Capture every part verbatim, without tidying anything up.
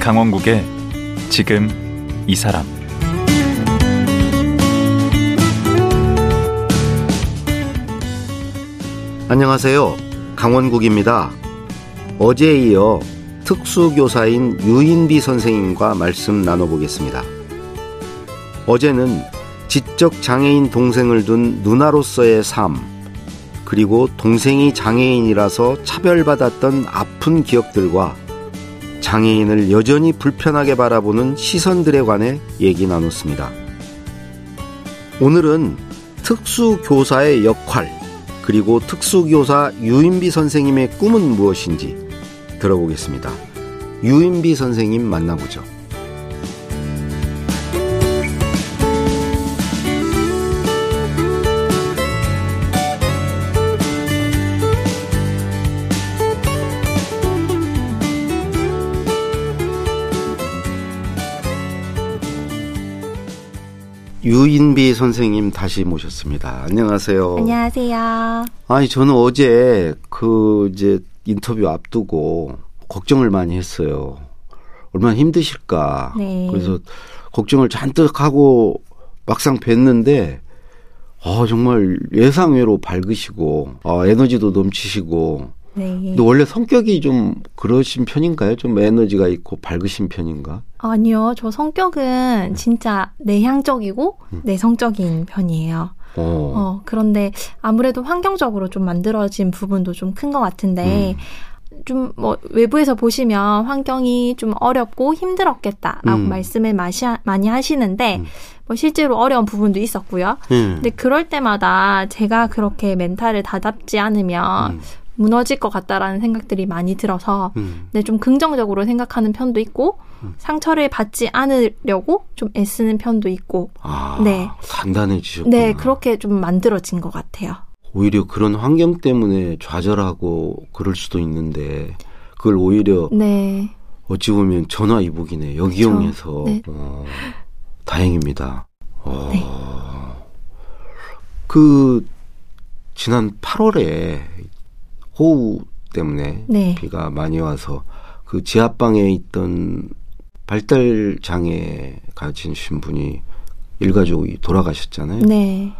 강원국의 지금 이 사람, 안녕하세요, 강원국입니다. 어제에 이어 특수교사인 유인비 선생님과 말씀 나눠보겠습니다. 어제는 지적장애인 동생을 둔 누나로서의 삶, 그리고 동생이 장애인이라서 차별받았던 아픈 기억들과 장애인을 여전히 불편하게 바라보는 시선들에 관해 얘기 나눴습니다. 오늘은 특수교사의 역할, 그리고 특수교사 유인비 선생님의 꿈은 무엇인지 들어보겠습니다. 유인비 선생님 만나보죠. 유인비 선생님 다시 모셨습니다. 안녕하세요. 안녕하세요. 아니, 저는 어제 그 이제 인터뷰 앞두고 걱정을 많이 했어요. 얼마나 힘드실까. 네. 그래서 걱정을 잔뜩 하고 막상 뵀는데 아, 정말 예상외로 밝으시고 아, 에너지도 넘치시고. 네. 근데 원래 성격이 좀 그러신 편인가요? 좀 에너지가 있고 밝으신 편인가? 아니요. 저 성격은 진짜 내향적이고 음. 내성적인 편이에요. 어. 어, 그런데 아무래도 환경적으로 좀 만들어진 부분도 좀 큰 것 같은데 음. 좀 뭐 외부에서 보시면 환경이 좀 어렵고 힘들었겠다라고 음. 말씀을 마시하, 많이 하시는데 음. 뭐 실제로 어려운 부분도 있었고요. 음. 근데 그럴 때마다 제가 그렇게 멘탈을 다잡지 않으면 음. 무너질 것 같다라는 생각들이 많이 들어서 음. 근데 좀 긍정적으로 생각하는 편도 있고 음. 상처를 받지 않으려고 좀 애쓰는 편도 있고. 아, 네. 단단해지셨구나. 네, 그렇게 좀 만들어진 것 같아요. 오히려 그런 환경 때문에 좌절하고 그럴 수도 있는데 그걸 오히려 네. 어찌 보면 전화위복이네. 역이용해서. 네. 어, 다행입니다. 어, 네. 그 지난 팔월에 호우 때문에 네. 비가 많이 와서 그 지하방에 있던 발달 장애 가지신 분이 일가족이 돌아가셨잖아요. 네.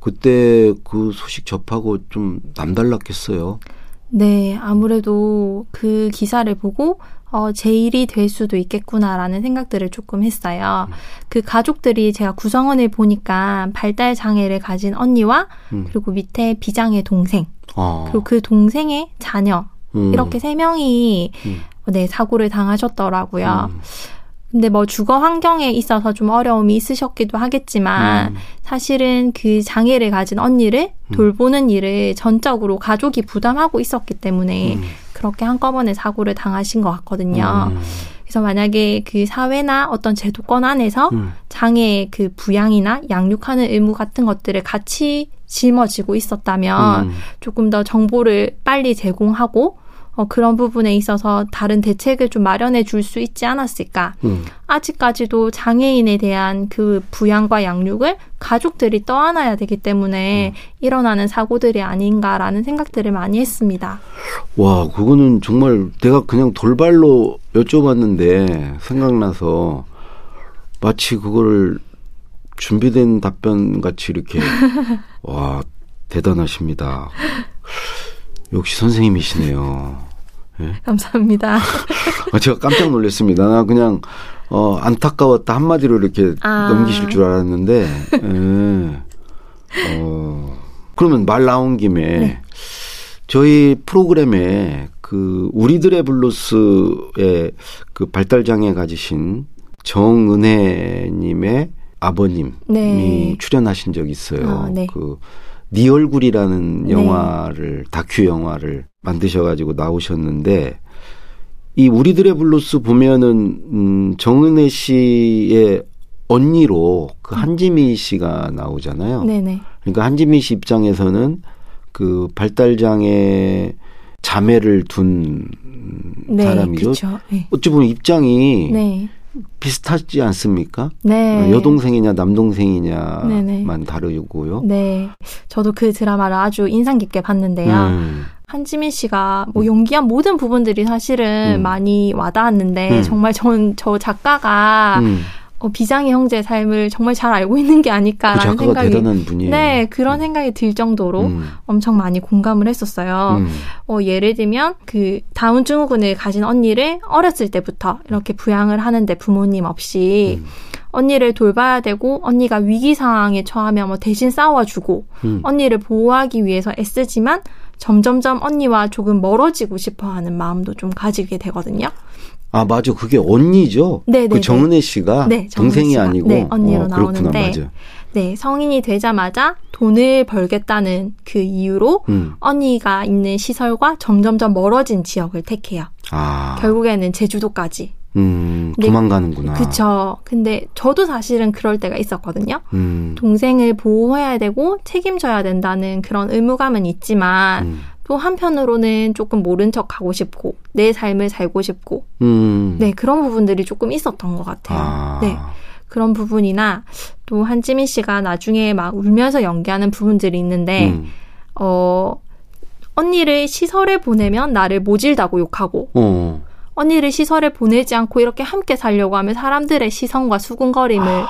그때 그 소식 접하고 좀 남달랐겠어요. 네, 아무래도 그 기사를 보고 어, 제 일이 될 수도 있겠구나라는 생각들을 조금 했어요. 음. 그 가족들이 제가 구성원을 보니까 발달 장애를 가진 언니와 음. 그리고 밑에 비장애 동생 아. 그리고 그 동생의 자녀 음. 이렇게 세 명이 음. 네, 사고를 당하셨더라고요. 음. 근데 뭐 주거 환경에 있어서 좀 어려움이 있으셨기도 하겠지만 음. 사실은 그 장애를 가진 언니를 음. 돌보는 일을 전적으로 가족이 부담하고 있었기 때문에 음. 그렇게 한꺼번에 사고를 당하신 것 같거든요. 음. 그래서 만약에 그 사회나 어떤 제도권 안에서 음. 장애의 그 부양이나 양육하는 의무 같은 것들을 같이 짊어지고 있었다면 음. 조금 더 정보를 빨리 제공하고 어, 그런 부분에 있어서 다른 대책을 좀 마련해 줄 수 있지 않았을까. 음. 아직까지도 장애인에 대한 그 부양과 양육을 가족들이 떠안아야 되기 때문에 음. 일어나는 사고들이 아닌가라는 생각들을 많이 했습니다. 와, 그거는 정말 내가 그냥 돌발로 여쭤봤는데 생각나서 마치 그거를 준비된 답변 같이 이렇게. 와, 대단하십니다. 역시 선생님이시네요. 네? 감사합니다. 제가 깜짝 놀랐습니다. 나 그냥 어, 안타까웠다 한마디로 이렇게 아. 넘기실 줄 알았는데. 네. 어, 그러면 말 나온 김에 네. 저희 프로그램에 그 우리들의 블루스의 그 발달장애 가지신 정은혜 님의 아버님이 네. 출연하신 적이 있어요. 아, 네. 그 네 얼굴이라는 영화를 네. 다큐 영화를 만드셔가지고 나오셨는데 이 우리들의 블루스 보면은 음, 정은혜 씨의 언니로 그 한지미 씨가 나오잖아요. 네네. 그러니까 한지미 씨 입장에서는 그 발달장애 자매를 둔 네, 사람이죠. 그쵸. 네. 어찌 보면 입장이 네. 비슷하지 않습니까? 네. 여동생이냐 남동생이냐만 네네. 다르고요. 네. 저도 그 드라마를 아주 인상 깊게 봤는데요. 음. 한지민 씨가 뭐 연기한 모든 부분들이 사실은 음. 많이 와닿았는데 음. 정말 전, 저 작가가 음. 어, 비장의 형제의 삶을 정말 잘 알고 있는 게 아닐까라는 그 생각이 대단한 분이에요. 네, 그런 생각이 들 정도로 음. 엄청 많이 공감을 했었어요. 음. 어, 예를 들면 그 다운 증후군을 가진 언니를 어렸을 때부터 이렇게 부양을 하는데 부모님 없이 음. 언니를 돌봐야 되고 언니가 위기 상황에 처하면 뭐 대신 싸워주고 음. 언니를 보호하기 위해서 애쓰지만 점점점 언니와 조금 멀어지고 싶어하는 마음도 좀 가지게 되거든요. 아, 맞아. 그게 언니죠? 네네. 그 정은혜 씨가 네, 정은혜 동생이 씨가. 아니고 네, 언니로 어, 나오는데 맞아. 네, 성인이 되자마자 돈을 벌겠다는 그 이유로 음. 언니가 있는 시설과 점점점 멀어진 지역을 택해요. 아. 결국에는 제주도까지. 음, 도망가는구나. 네, 그쵸. 근데 저도 사실은 그럴 때가 있었거든요. 음. 동생을 보호해야 되고 책임져야 된다는 그런 의무감은 있지만 음. 또 한편으로는 조금 모른 척하고 싶고 내 삶을 살고 싶고 음. 네, 그런 부분들이 조금 있었던 것 같아요. 아. 네, 그런 부분이나 또 한지민 씨가 나중에 막 울면서 연기하는 부분들이 있는데 음. 어, 언니를 시설에 보내면 나를 모질다고 욕하고 어. 언니를 시설에 보내지 않고 이렇게 함께 살려고 하면 사람들의 시선과 수군거림을 아.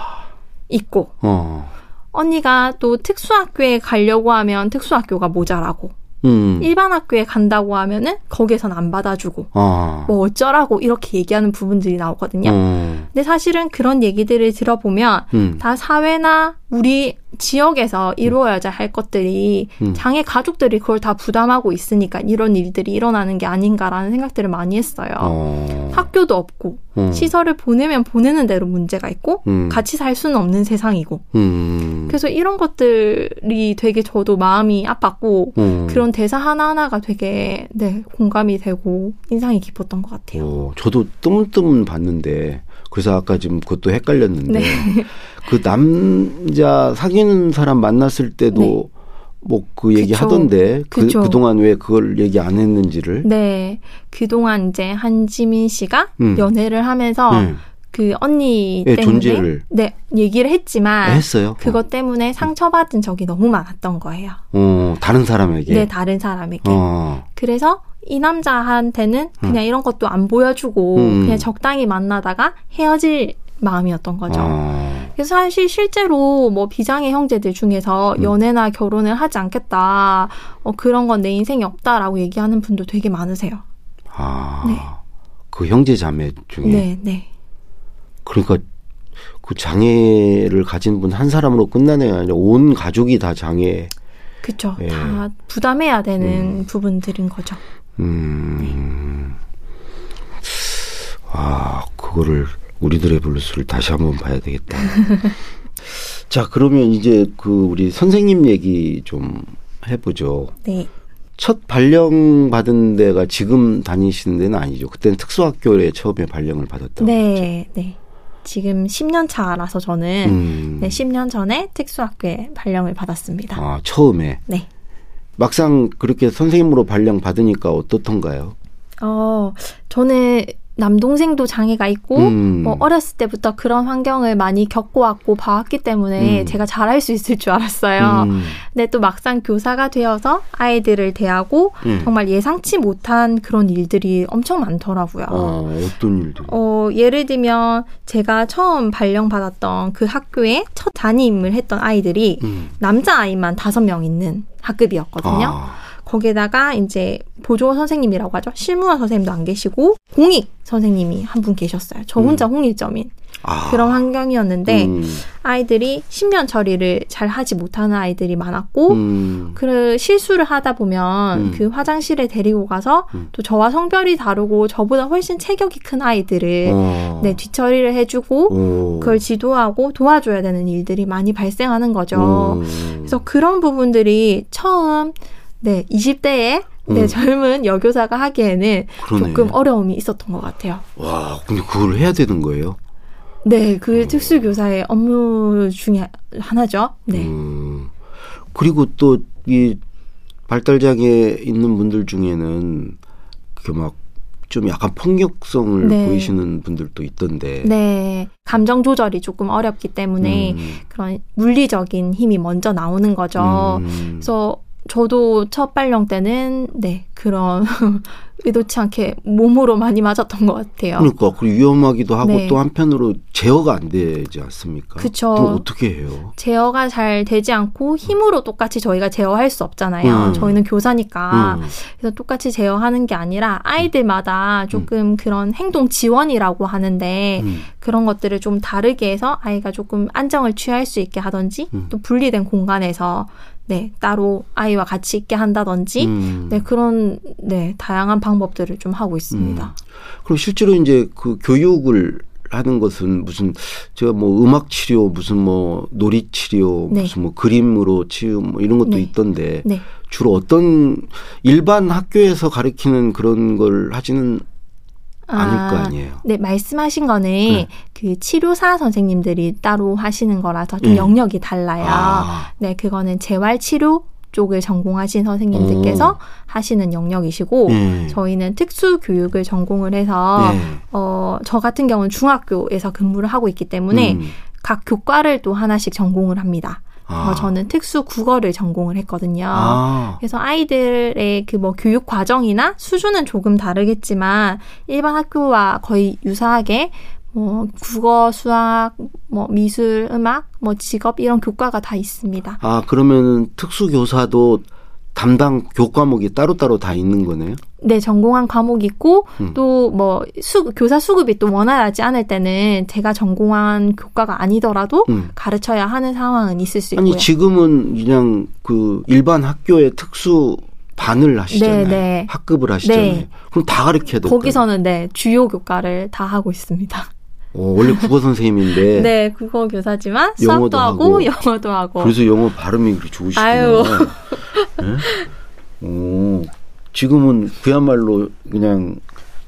잊고 어. 언니가 또 특수학교에 가려고 하면 특수학교가 모자라고 음. 일반 학교에 간다고 하면은 거기에선 안 받아주고 아. 뭐 어쩌라고 이렇게 얘기하는 부분들이 나오거든요. 음. 근데 사실은 그런 얘기들을 들어보면 음. 다 사회나 우리 지역에서 이루어야지 할 것들이 음. 장애 가족들이 그걸 다 부담하고 있으니까 이런 일들이 일어나는 게 아닌가라는 생각들을 많이 했어요. 어. 학교도 없고 음. 시설을 보내면 보내는 대로 문제가 있고 음. 같이 살 수는 없는 세상이고 음. 그래서 이런 것들이 되게 저도 마음이 아팠고 음. 그런 대사 하나하나가 되게 네, 공감이 되고 인상이 깊었던 것 같아요. 오, 저도 뜨문뜨문 봤는데 그래서 아까 지금 그것도 헷갈렸는데 네. 그 남자 사귀는 사람 만났을 때도 네. 뭐 그 얘기 그쵸. 하던데 그, 그동안 왜 그걸 얘기 안 했는지를 네 그동안 이제 한지민 씨가 음. 연애를 하면서 음. 그 언니 네, 때문에 존재를. 네 얘기를 했지만 했어요. 그것 때문에 상처받은 적이 너무 많았던 거예요. 어, 다른 사람에게 네 다른 사람에게 어. 그래서 이 남자한테는 그냥 음. 이런 것도 안 보여주고 음. 그냥 적당히 만나다가 헤어질 마음이었던 거죠. 아. 그래서 사실 실제로 뭐 비장애 형제들 중에서 음. 연애나 결혼을 하지 않겠다, 어, 그런 건 내 인생이 없다라고 얘기하는 분도 되게 많으세요. 아, 네. 그 형제 자매 중에. 네, 네. 그러니까 그 장애를 가진 분 한 사람으로 끝나는 게 아니라 온 가족이 다 장애. 그렇죠. 예. 다 부담해야 되는 음. 부분들인 거죠. 음. 네. 아, 그거를. 우리들의 블루스를 다시 한번 봐야 되겠다. 자, 그러면 이제 그 우리 선생님 얘기 좀 해보죠. 네. 첫 발령 받은 데가 지금 다니시는 데는 아니죠. 그때는 특수학교에 처음에 발령을 받았다고. 네, 그랬죠? 네. 지금 십 년 차라서 저는 음. 네, 십 년 전에 특수학교에 발령을 받았습니다. 아, 처음에? 네. 막상 그렇게 선생님으로 발령 받으니까 어떻던가요? 어, 저는 남동생도 장애가 있고 음. 뭐 어렸을 때부터 그런 환경을 많이 겪고 왔고 봐왔기 때문에 음. 제가 잘할 수 있을 줄 알았어요. 음. 근데 또 막상 교사가 되어서 아이들을 대하고 음. 정말 예상치 못한 그런 일들이 엄청 많더라고요. 아, 어떤 일들? 어, 예를 들면 제가 처음 발령받았던 그 학교에 첫 담임을 했던 아이들이 음. 남자아이만 다섯 명 있는 학급이었거든요. 아. 거기에다가 이제 보조 선생님이라고 하죠. 실무화 선생님도 안 계시고 공익 선생님이 한 분 계셨어요. 저 혼자 음. 홍일점인 아. 그런 환경이었는데 음. 아이들이 신변 처리를 잘 하지 못하는 아이들이 많았고 음. 그 실수를 하다 보면 음. 그 화장실에 데리고 가서 음. 또 저와 성별이 다르고 저보다 훨씬 체격이 큰 아이들을 어. 네, 뒤처리를 해주고 오. 그걸 지도하고 도와줘야 되는 일들이 많이 발생하는 거죠. 음. 그래서 그런 부분들이 처음 네, 이십 대에 음. 네, 젊은 여교사가 하기에는 그러네. 조금 어려움이 있었던 것 같아요. 와, 근데 그걸 해야 되는 거예요? 네, 그게 어. 특수교사의 업무 중에 하나죠. 네. 음. 그리고 또 이 발달장애 있는 분들 중에는 그 막 좀 약간 폭력성을 네. 보이시는 분들도 있던데. 네. 감정 조절이 조금 어렵기 때문에 음. 그런 물리적인 힘이 먼저 나오는 거죠. 음. 그래서 저도 첫 발령 때는 네 그런 의도치 않게 몸으로 많이 맞았던 것 같아요. 그러니까 그리고 위험하기도 하고 네. 또 한편으로 제어가 안 되지 않습니까? 그쵸. 그럼 어떻게 해요? 제어가 잘 되지 않고 힘으로 똑같이 저희가 제어할 수 없잖아요. 음. 저희는 교사니까. 음. 그래서 똑같이 제어하는 게 아니라 아이들마다 조금 음. 그런 행동 지원이라고 하는데 음. 그런 것들을 좀 다르게 해서 아이가 조금 안정을 취할 수 있게 하든지 음. 또 분리된 공간에서 네, 따로 아이와 같이 있게 한다든지, 음. 네, 그런, 네, 다양한 방법들을 좀 하고 있습니다. 음. 그럼 실제로 이제 그 교육을 하는 것은 무슨, 제가 뭐 음악 치료, 무슨 뭐 놀이 치료, 네. 무슨 뭐 그림으로 치유, 뭐 이런 것도 네. 있던데, 네. 주로 어떤 일반 학교에서 가르치는 그런 걸 하지는 아닐 아, 거 아니에요. 네, 말씀하신 거는 네. 그 치료사 선생님들이 따로 하시는 거라서 좀 네. 영역이 달라요. 아. 네, 그거는 재활치료 쪽을 전공하신 선생님들께서 오. 하시는 영역이시고 네. 저희는 특수교육을 전공을 해서 네. 어, 저 같은 경우는 중학교에서 근무를 하고 있기 때문에 음. 각 교과를 또 하나씩 전공을 합니다. 아. 저는 특수 국어를 전공을 했거든요. 아. 그래서 아이들의 그 뭐 교육 과정이나 수준은 조금 다르겠지만 일반 학교와 거의 유사하게 뭐 국어, 수학, 뭐 미술, 음악, 뭐 직업 이런 교과가 다 있습니다. 아, 그러면 특수 교사도 담당 교과목이 따로따로 다 있는 거네요? 네, 전공한 과목이 있고 음. 또 뭐 교사 수급이 또 원활하지 않을 때는 제가 전공한 교과가 아니더라도 음. 가르쳐야 하는 상황은 있을 수 아니, 있고요. 아니, 지금은 그냥 그 일반 학교의 특수 반을 하시잖아요. 네네. 학급을 하시잖아요. 네. 그럼 다 가르쳐야 될까요? 거기서는 네, 주요 교과를 다 하고 있습니다. 오, 원래 국어 선생님인데. 네, 국어 교사지만 수학도 하고, 하고 영어도 하고. 그래서 영어 발음이 그렇게 좋으시구나. 아유. 네? 오, 지금은 그야말로 그냥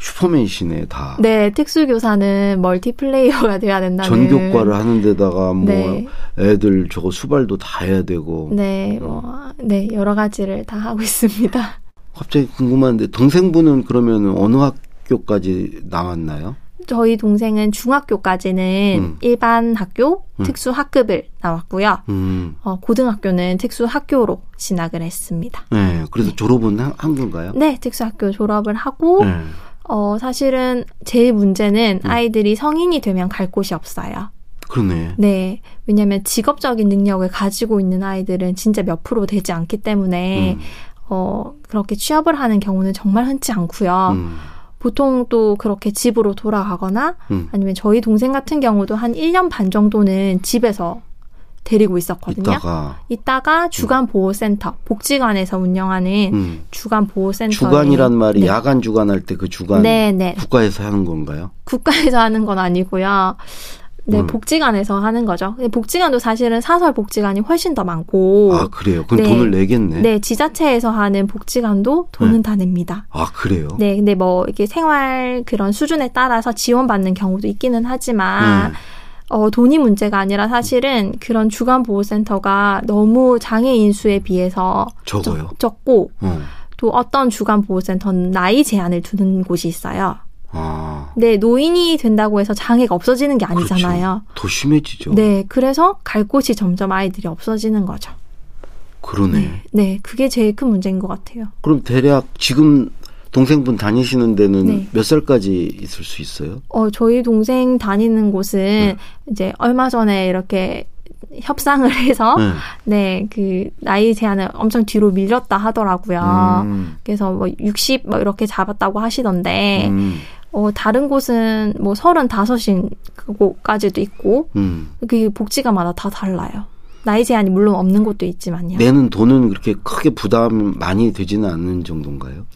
슈퍼맨이시네, 다. 네, 특수교사는 멀티플레이어가 돼야 된다는. 전교과를 하는 데다가 뭐 네. 애들 저거 수발도 다 해야 되고. 네, 뭐, 네, 여러 가지를 다 하고 있습니다. 갑자기 궁금한데 동생분은 그러면 어느 학교까지 나왔나요? 저희 동생은 중학교까지는 음. 일반 학교, 음. 특수학급을 나왔고요. 음. 어, 고등학교는 특수학교로 진학을 했습니다. 네, 그래서 네. 졸업은 한 건가요? 네, 특수학교 졸업을 하고 네. 어, 사실은 제일 문제는 음. 아이들이 성인이 되면 갈 곳이 없어요. 그러네. 네, 왜냐하면 직업적인 능력을 가지고 있는 아이들은 진짜 몇 프로 되지 않기 때문에 음. 어, 그렇게 취업을 하는 경우는 정말 흔치 않고요. 음. 보통 또 그렇게 집으로 돌아가거나 음. 아니면 저희 동생 같은 경우도 한 일 년 반 정도는 집에서 데리고 있었거든요. 이따가, 이따가 주간보호센터, 복지관에서 운영하는 음. 주간보호센터. 주간이란 말이 네. 야간 주간할 때 그 주간 네네. 국가에서 하는 건가요? 국가에서 하는 건 아니고요. 네, 음. 복지관에서 하는 거죠. 복지관도 사실은 사설 복지관이 훨씬 더 많고. 아, 그래요? 그럼 네, 돈을 내겠네. 네, 지자체에서 하는 복지관도 돈은 네. 다 냅니다. 아, 그래요? 네, 근데 뭐 이렇게 생활 그런 수준에 따라서 지원받는 경우도 있기는 하지만 음. 어, 돈이 문제가 아니라 사실은 그런 주간보호센터가 너무 장애인 수에 비해서 적어요. 적고 음. 또 어떤 주간보호센터는 나이 제한을 두는 곳이 있어요. 아. 네, 노인이 된다고 해서 장애가 없어지는 게 아니잖아요. 그렇죠. 더 심해지죠. 네, 그래서 갈 곳이 점점 아이들이 없어지는 거죠. 그러네. 네, 네, 그게 제일 큰 문제인 것 같아요. 그럼 대략 지금 동생분 다니시는 데는 네. 몇 살까지 있을 수 있어요? 어, 저희 동생 다니는 곳은 네. 이제 얼마 전에 이렇게 협상을 해서 네. 네, 그 나이 제한을 엄청 뒤로 밀렸다 하더라고요. 음. 그래서 뭐 육십 뭐 이렇게 잡았다고 하시던데 음. 어, 다른 곳은 뭐 서른다섯인 곳까지도 있고 음. 그 복지관마다 다 달라요. 나이 제한이 물론 없는 곳도 있지만요. 내는 돈은 그렇게 크게 부담 많이 되지는 않는 정도인가요?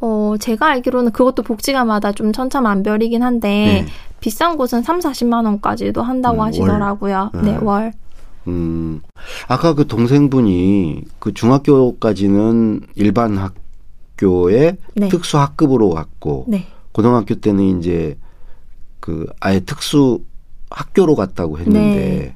어, 제가 알기로는 그것도 복지관마다 좀 천차만별이긴 한데 네. 비싼 곳은 삼사십만 원까지도 한다고 음, 하시더라고요. 월. 네, 네, 월. 음, 아까 그 동생분이 그 중학교까지는 일반 학교에 네. 특수학급으로 갔고 네. 고등학교 때는 이제 그 아예 특수 학교로 갔다고 했는데 네.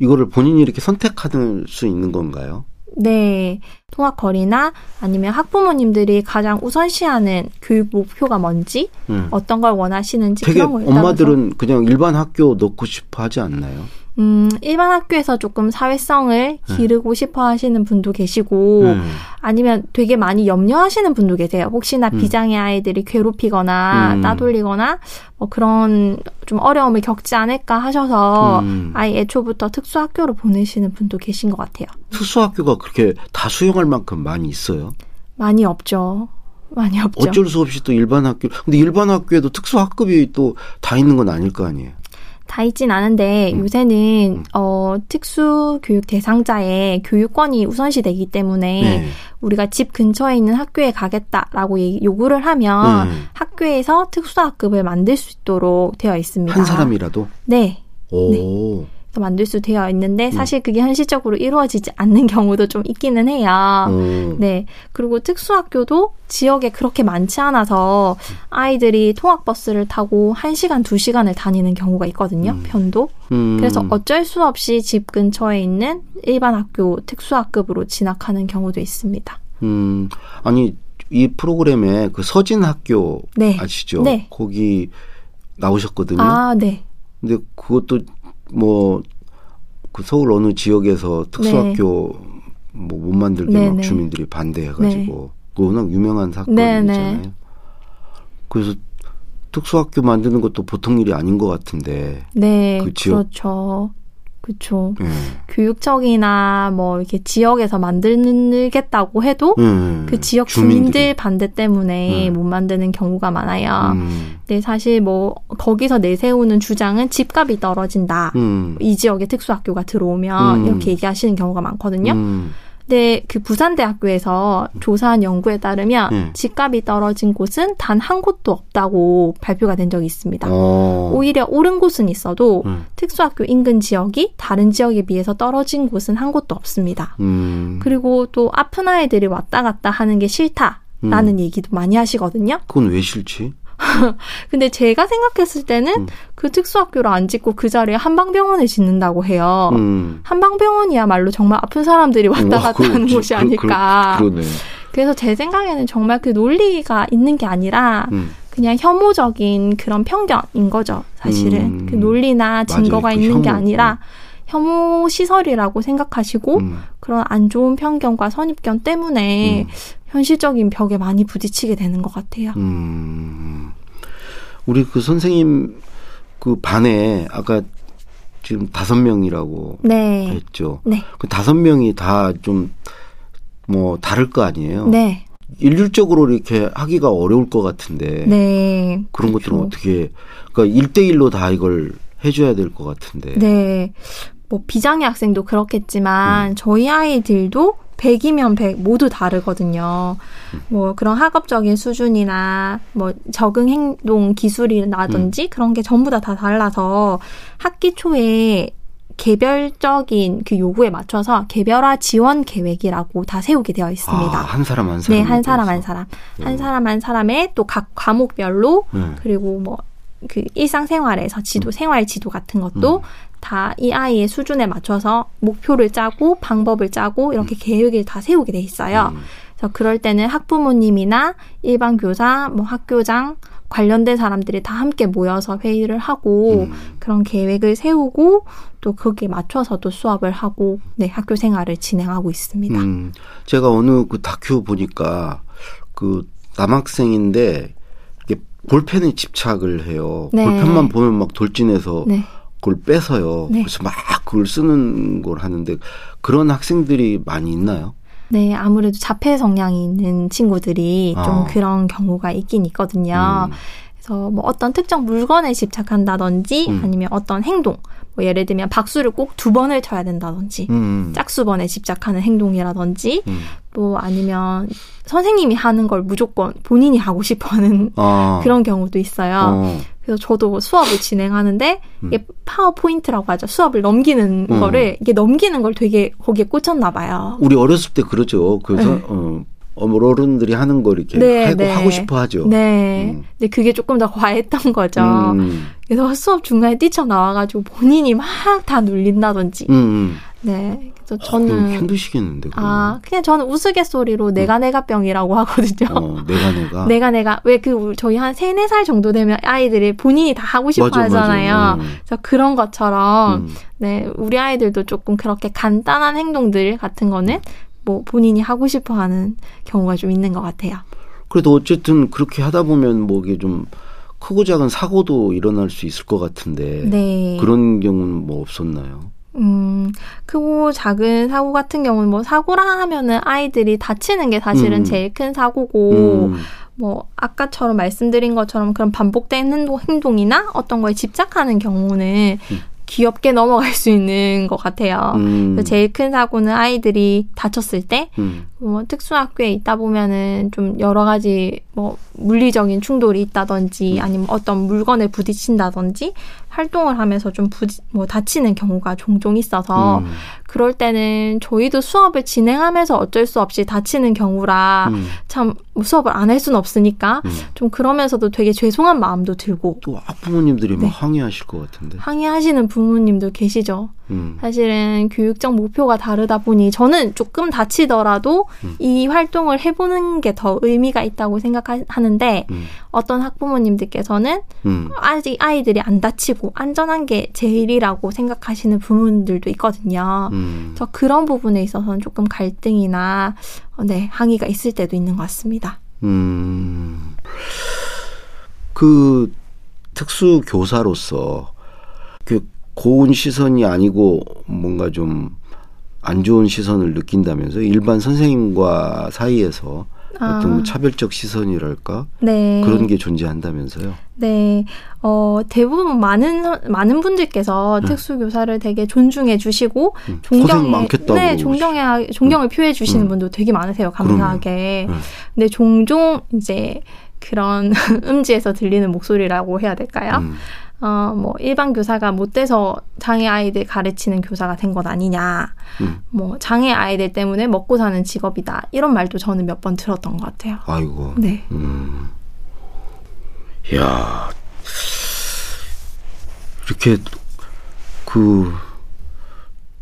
이거를 본인이 이렇게 선택할 수 있는 건가요? 네. 통학거리나 아니면 학부모님들이 가장 우선시하는 교육 목표가 뭔지 음. 어떤 걸 원하시는지 되게 그런 거에 따라서 엄마들은 그냥 일반 학교 넣고 싶어 하지 않나요? 음, 일반 학교에서 조금 사회성을 기르고 음. 싶어 하시는 분도 계시고 음. 아니면 되게 많이 염려하시는 분도 계세요. 혹시나 음. 비장애 아이들이 괴롭히거나 음. 따돌리거나 뭐 그런 좀 어려움을 겪지 않을까 하셔서 음. 아예 애초부터 특수학교로 보내시는 분도 계신 것 같아요. 특수학교가 그렇게 다 수용할 만큼 많이 있어요? 많이 없죠. 많이 없죠. 어쩔 수 없이 또 일반 학교. 근데 일반 학교에도 특수학급이 또 다 있는 건 아닐 거 아니에요? 다 있진 않은데 음. 요새는 음. 어, 특수교육 대상자의 교육권이 우선시되기 때문에 네. 우리가 집 근처에 있는 학교에 가겠다라고 요구를 하면 음. 학교에서 특수학급을 만들 수 있도록 되어 있습니다. 한 사람이라도? 네. 오. 네. 만들 수 되어 있는데 사실 그게 현실적으로 이루어지지 않는 경우도 좀 있기는 해요. 음. 네. 그리고 특수학교도 지역에 그렇게 많지 않아서 아이들이 통학버스를 타고 한 시간, 두 시간을 다니는 경우가 있거든요. 음. 편도. 음. 그래서 어쩔 수 없이 집 근처에 있는 일반 학교 특수학급으로 진학하는 경우도 있습니다. 음. 아니, 이 프로그램에 그 서진학교 네. 아시죠? 네. 거기 나오셨거든요. 아, 네. 근데 그것도 뭐, 그 서울 어느 지역에서 특수학교 네. 뭐 못 만들게 네, 막 주민들이 네. 반대해가지고, 네. 워낙 유명한 사건이잖아요. 네, 네. 그래서 특수학교 만드는 것도 보통 일이 아닌 것 같은데. 네, 그 지역. 그렇죠. 그렇죠. 네. 교육청이나 뭐 이렇게 지역에서 만들겠다고 해도 네. 그 지역 주민들 주민들이. 반대 때문에 네. 못 만드는 경우가 많아요. 음. 근데 사실 뭐 거기서 내세우는 주장은 집값이 떨어진다. 음. 이 지역에 특수학교가 들어오면 음. 이렇게 얘기하시는 경우가 많거든요. 음. 근데 그 부산대학교에서 조사한 연구에 따르면 네. 집값이 떨어진 곳은 단 한 곳도 없다고 발표가 된 적이 있습니다. 오. 오히려 오른 곳은 있어도 음. 특수학교 인근 지역이 다른 지역에 비해서 떨어진 곳은 한 곳도 없습니다. 음. 그리고 또 아픈 아이들이 왔다 갔다 하는 게 싫다라는 음. 얘기도 많이 하시거든요. 그건 왜 싫지? 근데 제가 생각했을 때는 음. 그 특수학교를 안 짓고 그 자리에 한방병원을 짓는다고 해요. 음. 한방병원이야말로 정말 아픈 사람들이 왔다 갔다 와, 하는 그, 곳이 그, 아닐까. 그, 그, 그러네. 그래서 제 생각에는 정말 그 논리가 있는 게 아니라 음. 그냥 혐오적인 그런 편견인 거죠. 사실은. 음. 그 논리나 증거가 맞아요. 있는 그 혐오, 게 아니라 혐오 시설이라고 생각하시고 음. 그런 안 좋은 편견과 선입견 때문에 음. 현실적인 벽에 많이 부딪히게 되는 것 같아요. 음, 우리 그 선생님 그 반에 아까 지금 다섯 명이라고 네. 했죠. 네. 그 다섯 명이 다 좀 뭐 다를 거 아니에요. 네. 일률적으로 이렇게 하기가 어려울 것 같은데. 네. 그런 그렇죠. 것들은 어떻게 그러니까 일대일로 다 이걸 해줘야 될 것 같은데. 네. 뭐 비장애 학생도 그렇겠지만 음. 저희 아이들도 백이면 백 모두 다르거든요. 음. 뭐 그런 학업적인 수준이나 뭐 적응 행동 기술이라든지 음. 그런 게 전부 다 다 달라서 학기 초에 개별적인 그 요구에 맞춰서 개별화 지원 계획이라고 다 세우게 되어 있습니다. 아, 한 사람 한 사람. 네, 한 사람 한 사람. 네. 한 사람 한 사람의 또 각 과목별로 네. 그리고 뭐 그 일상생활에서 지도, 음. 생활 지도 같은 것도 음. 다 이 아이의 수준에 맞춰서 목표를 짜고 방법을 짜고 이렇게 음. 계획을 다 세우게 돼 있어요. 음. 그래서 그럴 때는 학부모님이나 일반 교사, 뭐 학교장 관련된 사람들이 다 함께 모여서 회의를 하고 음. 그런 계획을 세우고 또 거기에 맞춰서 또 수업을 하고 네, 학교 생활을 진행하고 있습니다. 음. 제가 어느 그 다큐 보니까 그 남학생인데 볼펜에 집착을 해요. 네. 볼펜만 보면 막 돌진해서 네. 그걸 빼서요. 네. 그래서 막 그걸 쓰는 걸 하는데 그런 학생들이 많이 있나요? 네. 아무래도 자폐 성향이 있는 친구들이 아. 좀 그런 경우가 있긴 있거든요. 음. 그래서 뭐 어떤 특정 물건에 집착한다든지 음. 아니면 어떤 행동 뭐 예를 들면 박수를 꼭 두 번을 쳐야 된다든지 음. 짝수번에 집착하는 행동이라든지 음. 또 아니면 선생님이 하는 걸 무조건 본인이 하고 싶어하는 아. 그런 경우도 있어요. 어. 그래서 저도 수업을 진행하는데 음. 이게 파워포인트라고 하죠. 수업을 넘기는 음. 거를 이게 넘기는 걸 되게 거기에 꽂혔나 봐요. 우리 어렸을 때 그러죠. 그래서 네. 어. 어른들이 하는 거 이렇게 네, 하고, 네. 하고 싶어 하죠. 네. 음. 근데 그게 조금 더 과했던 거죠. 음. 그래서 수업 중간에 뛰쳐나와가지고 본인이 막 다 눌린다든지. 음. 네. 그래서 저는 아, 힘드시겠는데. 그러면. 아, 그냥 저는 우스갯소리로 네. 내가 내가 병이라고 하거든요. 어, 내가 내가. 내가 내가. 왜 그 저희 한 서너 살 정도 되면 아이들이 본인이 다 하고 싶어 맞아, 하잖아요. 맞아. 어. 그래서 그런 것처럼 음. 네, 우리 아이들도 조금 그렇게 간단한 행동들 같은 거는 뭐 본인이 하고 싶어 하는 경우가 좀 있는 것 같아요. 그래도 어쨌든 그렇게 하다 보면 뭐 이게 좀 크고 작은 사고도 일어날 수 있을 것 같은데 네. 그런 경우는 뭐 없었나요? 음, 크고 작은 사고 같은 경우는 뭐 사고라 하면은 아이들이 다치는 게 사실은 음. 제일 큰 사고고 음. 뭐 아까처럼 말씀드린 것처럼 그런 반복된 행동, 행동이나 어떤 거에 집착하는 경우는 음. 귀엽게 넘어갈 수 있는 것 같아요. 음. 제일 큰 사고는 아이들이 다쳤을 때, 음. 뭐, 특수학교에 있다 보면은 좀 여러 가지 뭐, 물리적인 충돌이 있다든지, 음. 아니면 어떤 물건에 부딪힌다든지, 활동을 하면서 좀 부지, 뭐, 다치는 경우가 종종 있어서, 음. 그럴 때는 저희도 수업을 진행하면서 어쩔 수 없이 다치는 경우라, 음. 참, 수업을 안 할 수는 없으니까, 음. 좀 그러면서도 되게 죄송한 마음도 들고. 또 학부모님들이 네. 막 항의하실 것 같은데. 항의하시는 부모님도 계시죠. 음. 사실은 교육적 목표가 다르다 보니 저는 조금 다치더라도 음. 이 활동을 해보는 게 더 의미가 있다고 생각하는데 음. 어떤 학부모님들께서는 음. 아직 아이들이 안 다치고 안전한 게 제일이라고 생각하시는 부모님들도 있거든요. 음. 그래서 그런 부분에 있어서는 조금 갈등이나 네, 항의가 있을 때도 있는 것 같습니다. 음. 그 특수교사로서 그 고운 시선이 아니고 뭔가 좀 안 좋은 시선을 느낀다면서 일반 선생님과 사이에서 아. 어떤 차별적 시선이랄까 네. 그런 게 존재한다면서요? 네, 어, 대부분 많은 많은 분들께서 네. 특수교사를 되게 존중해 주시고 음. 고생 많겠다고 네, 존경해 존경을 음. 표해 주시는 음. 분도 되게 많으세요. 감사하게. 음. 근데 종종 이제 그런 음지에서 들리는 목소리라고 해야 될까요? 음. 어, 뭐, 일반 교사가 못돼서 장애 아이들 가르치는 교사가 된 것 아니냐. 음. 뭐, 장애 아이들 때문에 먹고 사는 직업이다. 이런 말도 저는 몇 번 들었던 것 같아요. 아이고. 네. 음. 이야. 이렇게, 그,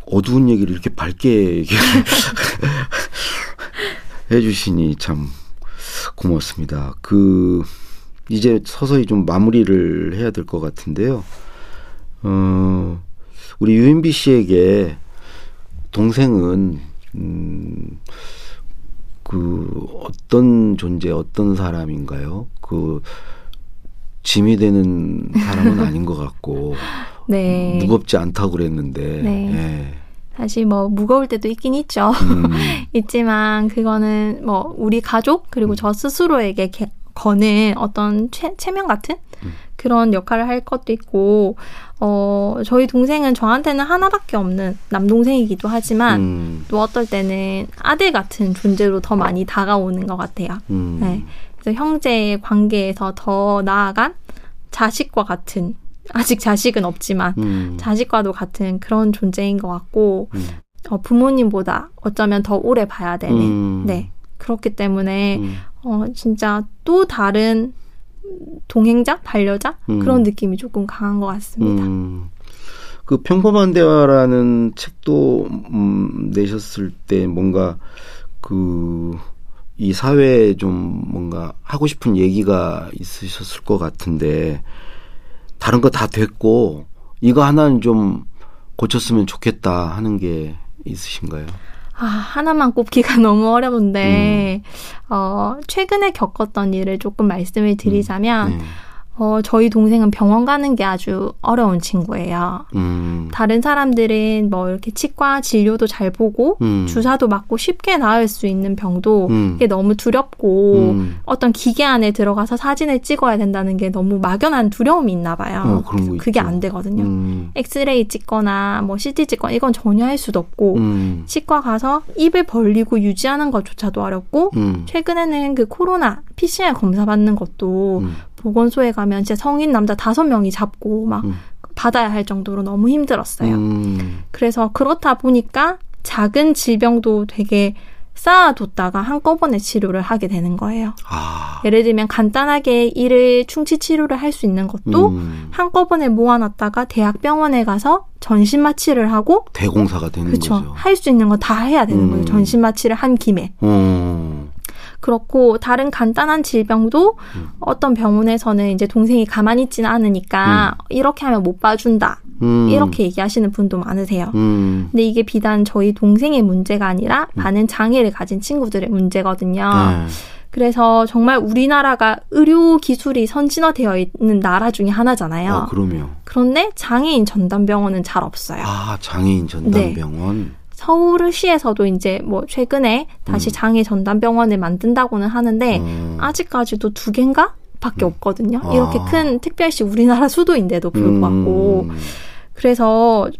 어두운 얘기를 이렇게 밝게 해주시니 참 고맙습니다. 그, 이제 서서히 좀 마무리를 해야 될 것 같은데요. 어, 우리 유인비 씨에게 동생은 음, 그 어떤 존재, 어떤 사람인가요? 그 짐이 되는 사람은 아닌 것 같고 네. 무겁지 않다고 그랬는데 네. 예. 사실 뭐 무거울 때도 있긴 있죠. 음. 있지만 그거는 뭐 우리 가족 그리고 음. 저 스스로에게 개, 거는 어떤 최, 체면 같은 음. 그런 역할을 할 것도 있고 어, 저희 동생은 저한테는 하나밖에 없는 남동생이기도 하지만 음. 또 어떨 때는 아들 같은 존재로 더 많이 다가오는 것 같아요. 음. 네. 그래서 형제의 관계에서 더 나아간 자식과 같은 아직 자식은 없지만 음. 자식과도 같은 그런 존재인 것 같고 음. 어, 부모님보다 어쩌면 더 오래 봐야 되는 음. 네. 그렇기 때문에 음. 어, 진짜 또 다른 동행자, 반려자 음. 그런 느낌이 조금 강한 것 같습니다. 음. 그 평범한 대화라는 책도 음, 내셨을 때 뭔가 그 이 사회에 좀 뭔가 하고 싶은 얘기가 있으셨을 것 같은데 다른 거 다 됐고 이거 하나는 좀 고쳤으면 좋겠다 하는 게 있으신가요? 아, 하나만 꼽기가 너무 어려운데, 음. 어, 최근에 겪었던 일을 조금 말씀을 드리자면, 음. 네. 어, 저희 동생은 병원 가는 게 아주 어려운 친구예요. 음. 다른 사람들은 뭐 이렇게 치과 진료도 잘 보고, 음. 주사도 맞고 쉽게 나을 수 있는 병도 음. 이게 너무 두렵고, 음. 어떤 기계 안에 들어가서 사진을 찍어야 된다는 게 너무 막연한 두려움이 있나 봐요. 어, 그래서 그게 있죠. 안 되거든요. 음. 엑스레이 찍거나 뭐 씨티 찍거나 이건 전혀 할 수도 없고, 음. 치과 가서 입을 벌리고 유지하는 것조차도 어렵고, 음. 최근에는 그 코로나 피씨알 검사 받는 것도 음. 보건소에 가면 진짜 성인 남자 다섯 명이 잡고 막 음. 받아야 할 정도로 너무 힘들었어요. 음. 그래서 그렇다 보니까 작은 질병도 되게 쌓아뒀다가 한꺼번에 치료를 하게 되는 거예요. 아. 예를 들면 간단하게 이를 충치 치료를 할 수 있는 것도 음. 한꺼번에 모아놨다가 대학병원에 가서 전신마취를 하고 대공사가 되는 그쵸. 거죠. 할 수 있는 거 다 해야 되는 음. 거예요. 전신마취를 한 김에. 음. 그렇고 다른 간단한 질병도 음. 어떤 병원에서는 이제 동생이 가만히 있지는 않으니까 음. 이렇게 하면 못 봐준다. 음. 이렇게 얘기하시는 분도 많으세요. 음. 근데 이게 비단 저희 동생의 문제가 아니라 음. 많은 장애를 가진 친구들의 문제거든요. 음. 그래서 정말 우리나라가 의료 기술이 선진화되어 있는 나라 중에 하나잖아요. 어, 그럼요. 그런데 장애인 전담병원은 잘 없어요. 아, 장애인 전담병원. 네. 서울시에서도 이제 뭐 최근에 다시 음. 장애 전담 병원을 만든다고는 하는데 음. 아직까지도 두 개인가 밖에 음. 없거든요. 아. 이렇게 큰 특별시 우리나라 수도인데도 불구하고 음. 그래서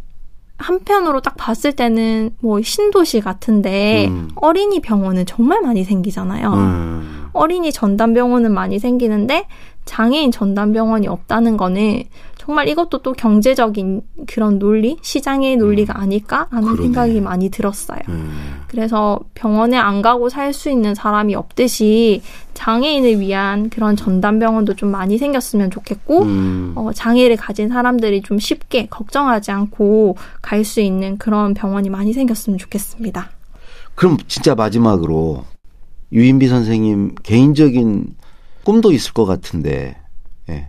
한편으로 딱 봤을 때는 뭐 신도시 같은데 음. 어린이 병원은 정말 많이 생기잖아요. 음. 어린이 전담 병원은 많이 생기는데 장애인 전담 병원이 없다는 거는 정말 이것도 또 경제적인 그런 논리, 시장의 논리가 아닐까 하는 그러네. 생각이 많이 들었어요. 음. 그래서 병원에 안 가고 살 수 있는 사람이 없듯이 장애인을 위한 그런 전담 병원도 좀 많이 생겼으면 좋겠고 음. 어, 장애를 가진 사람들이 좀 쉽게 걱정하지 않고 갈 수 있는 그런 병원이 많이 생겼으면 좋겠습니다. 그럼 진짜 마지막으로 유인비 선생님 개인적인 꿈도 있을 것 같은데 예.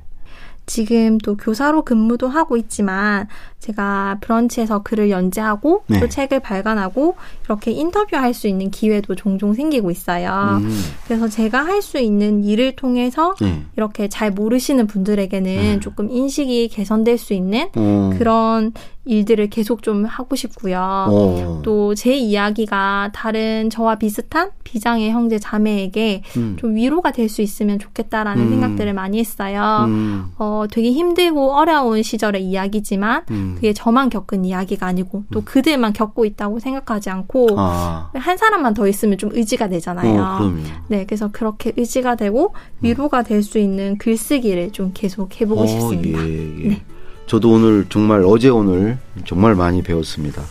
지금 또 교사로 근무도 하고 있지만 제가 브런치에서 글을 연재하고 네. 또 책을 발간하고 이렇게 인터뷰할 수 있는 기회도 종종 생기고 있어요. 음. 그래서 제가 할 수 있는 일을 통해서 네. 이렇게 잘 모르시는 분들에게는 네. 조금 인식이 개선될 수 있는 오. 그런 일들을 계속 좀 하고 싶고요. 또 제 이야기가 다른 저와 비슷한 비장애 형제 자매에게 음. 좀 위로가 될 수 있으면 좋겠다라는 음. 생각들을 많이 했어요. 음. 어, 되게 힘들고 어려운 시절의 이야기지만 음. 그게 저만 겪은 이야기가 아니고 또 음. 그들만 겪고 있다고 생각하지 않고 아. 한 사람만 더 있으면 좀 의지가 되잖아요. 어, 네, 그래서 그렇게 의지가 되고 위로가 음. 될 수 있는 글쓰기를 좀 계속 해보고 어, 싶습니다. 예, 예. 네. 저도 오늘 정말 어제 오늘 정말 많이 배웠습니다.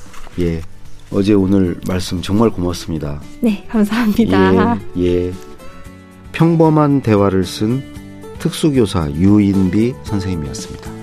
예, 어제 오늘 말씀 정말 고맙습니다. 네, 감사합니다. 예, 예. 평범한 대화를 쓴 특수교사 유인비 선생님이었습니다.